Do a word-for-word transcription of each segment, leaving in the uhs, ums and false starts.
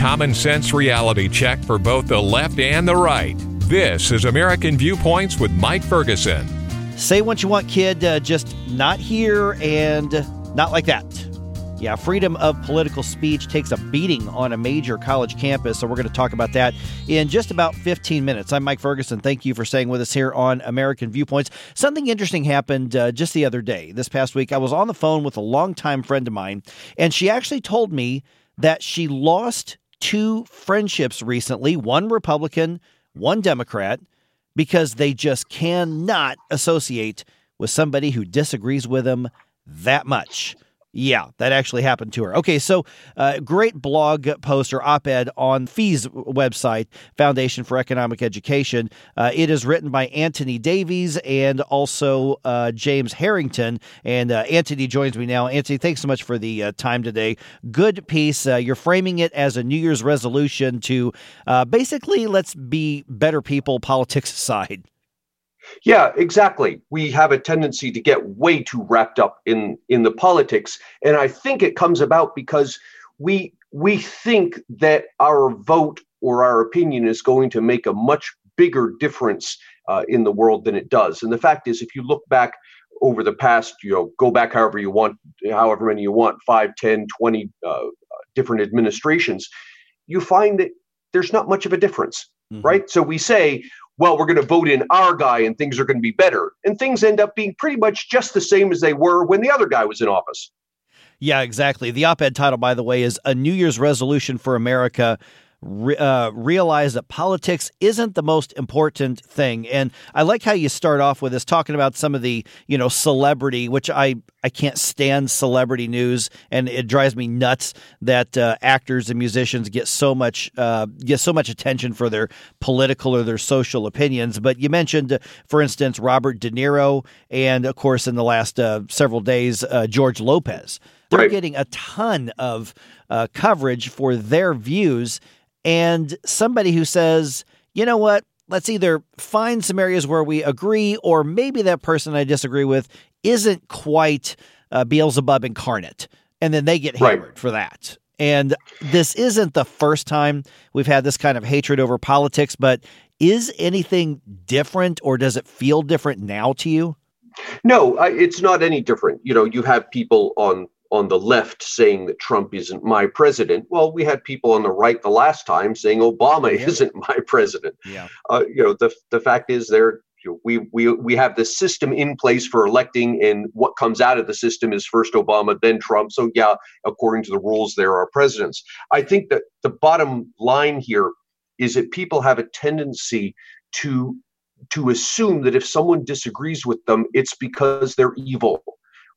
common sense reality check for both the left and the right. This is American Viewpoints with Mike Ferguson. Say what you want, kid, uh, just not here and not like that. Yeah, freedom of political speech takes a beating on a major college campus, so we're going to talk about that in just about fifteen minutes. I'm Mike Ferguson. Thank you for staying with us here on American Viewpoints. Something interesting happened uh, just the other day. This past week, I was on the phone with a longtime friend of mine, and she actually told me that she lost two friendships recently, one Republican, one Democrat, because they just cannot associate with somebody who disagrees with them that much. Yeah, that actually happened to her. Okay, so uh, great blog post or op-ed on F E E's website, Foundation for Economic Education. Uh, it is written by Anthony Davies and also uh, James Harrington. And uh, Anthony joins me now. Anthony, thanks so much for the uh, time today. Good piece. Uh, you're framing it as a New Year's resolution to uh, basically let's be better people, politics aside. Yeah, exactly. We have a tendency to get way too wrapped up in, in the politics. And I think it comes about because we we think that our vote or our opinion is going to make a much bigger difference uh, in the world than it does. And the fact is, if you look back over the past, you know, go back however you want, however many you want, five, ten, twenty uh, different administrations, you find that there's not much of a difference, mm-hmm. right? So we say, well, we're going to vote in our guy and things are going to be better. And things end up being pretty much just the same as they were when the other guy was in office. Yeah, exactly. The op-ed title, by the way, is A New Year's Resolution for America. Re- uh, realize that politics isn't the most important thing. And I like how you start off with this, talking about some of the, you know, celebrity, which I, I can't stand celebrity news. And it drives me nuts that uh, actors and musicians get so much uh, get so much attention for their political or their social opinions. But you mentioned, uh, for instance, Robert De Niro and, of course, in the last uh, several days, uh, George Lopez. They're right. getting a ton of uh, coverage for their views. And somebody who says, you know what, let's either find some areas where we agree, or maybe that person I disagree with isn't quite uh, Beelzebub incarnate. And then they get hammered right. for that. And this isn't the first time we've had this kind of hatred over politics, but is anything different, or does it feel different now to you? No, I, it's not any different. You know, you have people on on the left saying that Trump isn't my president. Well, we had people on the right the last time saying Obama yeah. isn't my president. Yeah. Uh, you know, the the fact is there you know, we we we have the system in place for electing, and what comes out of the system is first Obama, then Trump. So yeah, according to the rules, there are presidents. I think that the bottom line here is that people have a tendency to to assume that if someone disagrees with them, it's because they're evil.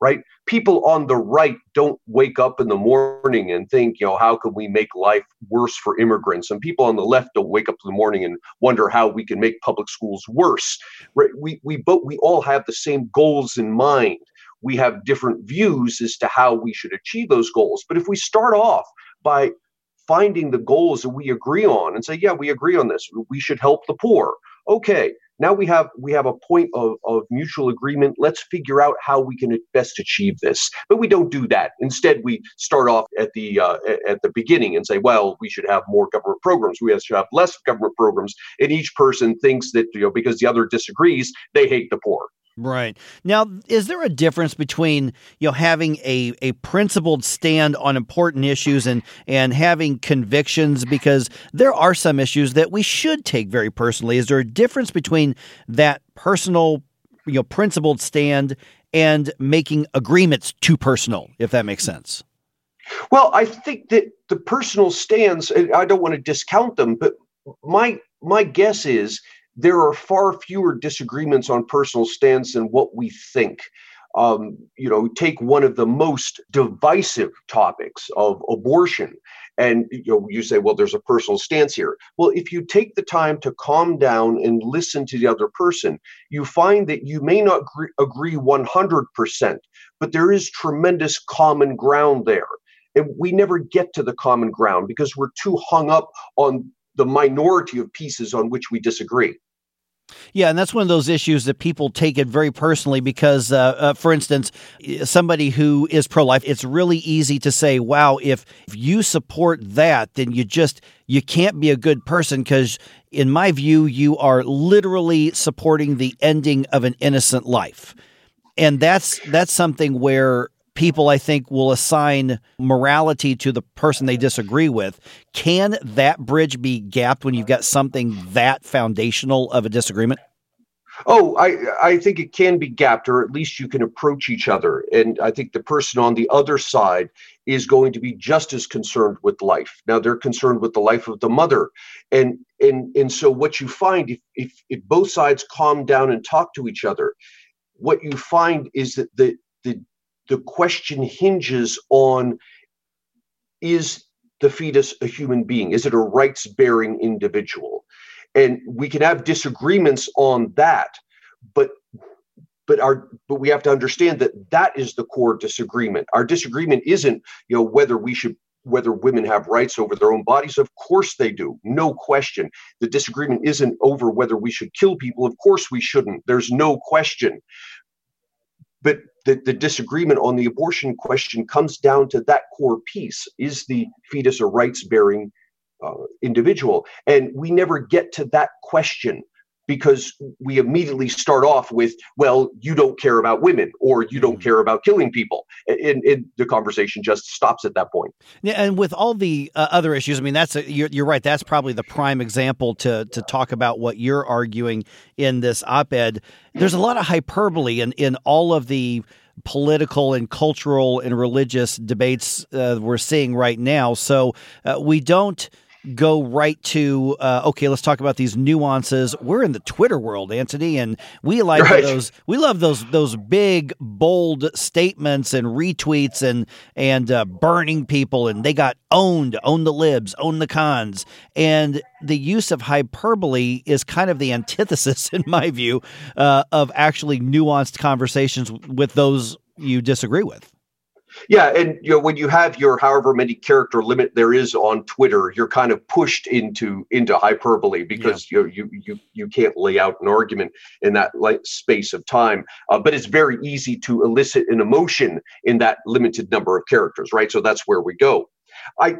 Right? People on the right don't wake up in the morning and think, you know, how can we make life worse for immigrants? And people on the left don't wake up in the morning and wonder how we can make public schools worse. Right? We we but we all have the same goals in mind. We have different views as to how we should achieve those goals. But if we start off by finding the goals that we agree on and say, yeah, we agree on this. We should help the poor. Okay. Now we have we have a point of, of mutual agreement. Let's figure out how we can best achieve this. But we don't do that. Instead, we start off at the uh, at the beginning and say, well, we should have more government programs. We should have less government programs. And each person thinks that, you know, because the other disagrees, they hate the poor. Right. Now, is there a difference between, you know, having a, a principled stand on important issues and, and having convictions? Because there are some issues that we should take very personally. Is there a difference between that personal, you know, principled stand and making agreements too personal, if that makes sense? Well, I think that the personal stands, I don't want to discount them, but my my guess is there are far fewer disagreements on personal stance than what we think. Um, you know, take one of the most divisive topics of abortion, and you know, you say, well, there's a personal stance here. Well, if you take the time to calm down and listen to the other person, you find that you may not agree one hundred percent, but there is tremendous common ground there. And we never get to the common ground because we're too hung up on the minority of pieces on which we disagree. Yeah, and that's one of those issues that people take it very personally because, uh, uh, for instance, somebody who is pro-life, it's really easy to say, wow, if, if you support that, then you just, you can't be a good person because, in my view, you are literally supporting the ending of an innocent life. And that's that's something where people, I think, will assign morality to the person they disagree with. Can that bridge be gapped when you've got something that foundational of a disagreement? Oh, I, I think it can be gapped, or at least you can approach each other. And I think the person on the other side is going to be just as concerned with life. Now, they're concerned with the life of the mother. And and and so what you find, if if, if both sides calm down and talk to each other, what you find is that the the The question hinges on, is the fetus a human being? Is it a rights-bearing individual? And we can have disagreements on that, but but our but we have to understand that that is the core disagreement. Our disagreement isn't, you know, whether we should whether women have rights over their own bodies. Of course they do, no question. The disagreement isn't over whether we should kill people. Of course we shouldn't. There's no question. But the, the disagreement on the abortion question comes down to that core piece. Is the fetus a rights-bearing uh, individual? And we never get to that question because we immediately start off with, well, you don't care about women, or you don't care about killing people. And, and the conversation just stops at that point. Yeah, and with all the uh, other issues, I mean, that's a, you're, you're right. That's probably the prime example to to talk about what you're arguing in this op-ed. There's a lot of hyperbole in, in all of the political and cultural and religious debates uh, we're seeing right now. So uh, we don't go right to, uh, okay, let's talk about these nuances. We're in the Twitter world, Anthony, and we like right. those, we love those, those big, bold statements and retweets and, and, uh, burning people. And they got owned, own the libs, own the cons. And the use of hyperbole is kind of the antithesis, in my view, uh, of actually nuanced conversations with those you disagree with. Yeah. And you know, when you have your however many character limit there is on Twitter, you're kind of pushed into into hyperbole because yeah. you, know, you you you can't lay out an argument in that like space of time. Uh, but it's very easy to elicit an emotion in that limited number of characters. Right. So that's where we go. I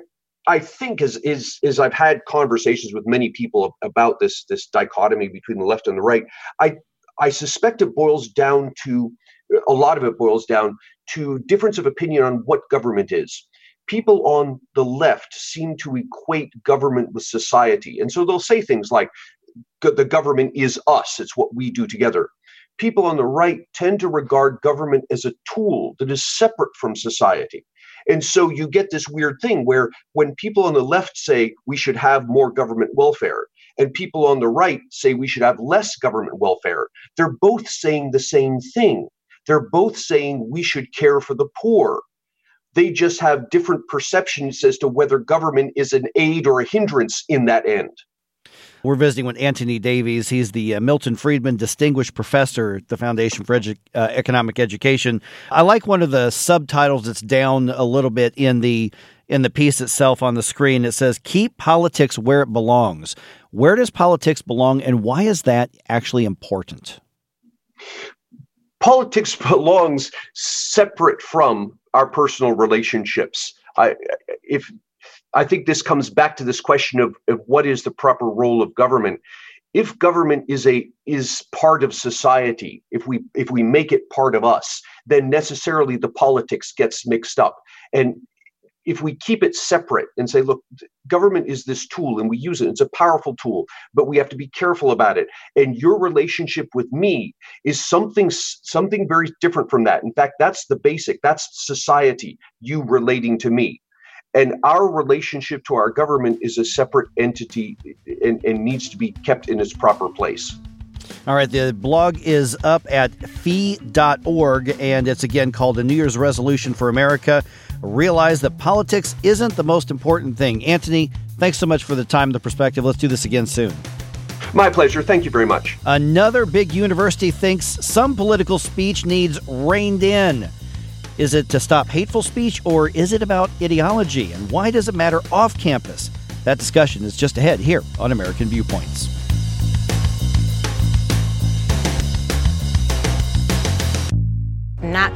I think as is as, as I've had conversations with many people about this this dichotomy between the left and the right, I I suspect it boils down to a lot of it boils down to difference of opinion on what government is. People on the left seem to equate government with society. And so they'll say things like, the government is us, it's what we do together. People on the right tend to regard government as a tool that is separate from society. And so you get this weird thing where when people on the left say we should have more government welfare, and people on the right say we should have less government welfare, they're both saying the same thing. They're both saying we should care for the poor. They just have different perceptions as to whether government is an aid or a hindrance in that end. We're visiting with Anthony Davies. He's the uh, Milton Friedman Distinguished Professor at the Foundation for Edu- uh, Economic Education. I like one of the subtitles that's down a little bit in the in the piece itself on the screen. It says, "Keep politics where it belongs." Where does politics belong, and why is that actually important? Politics belongs separate from our personal relationships. I, if I think this comes back to this question of, of what is the proper role of government. If government is a is part of society, if we if we make it part of us, then necessarily the politics gets mixed up. And if we keep it separate and say, look, government is this tool and we use it, it's a powerful tool, but we have to be careful about it. And your relationship with me is something, something very different from that. In fact, that's the basic, that's society, you relating to me. And our relationship to our government is a separate entity and, and needs to be kept in its proper place. All right, the blog is up at fee dot org, and it's again called A New Year's Resolution for America. Realize that politics isn't the most important thing. Anthony, thanks so much for the time and the perspective. Let's do this again soon. My pleasure. Thank you very much. Another big university thinks some political speech needs reined in. Is it to stop hateful speech, or is it about ideology? And why does it matter off campus? That discussion is just ahead here on American Viewpoints. Not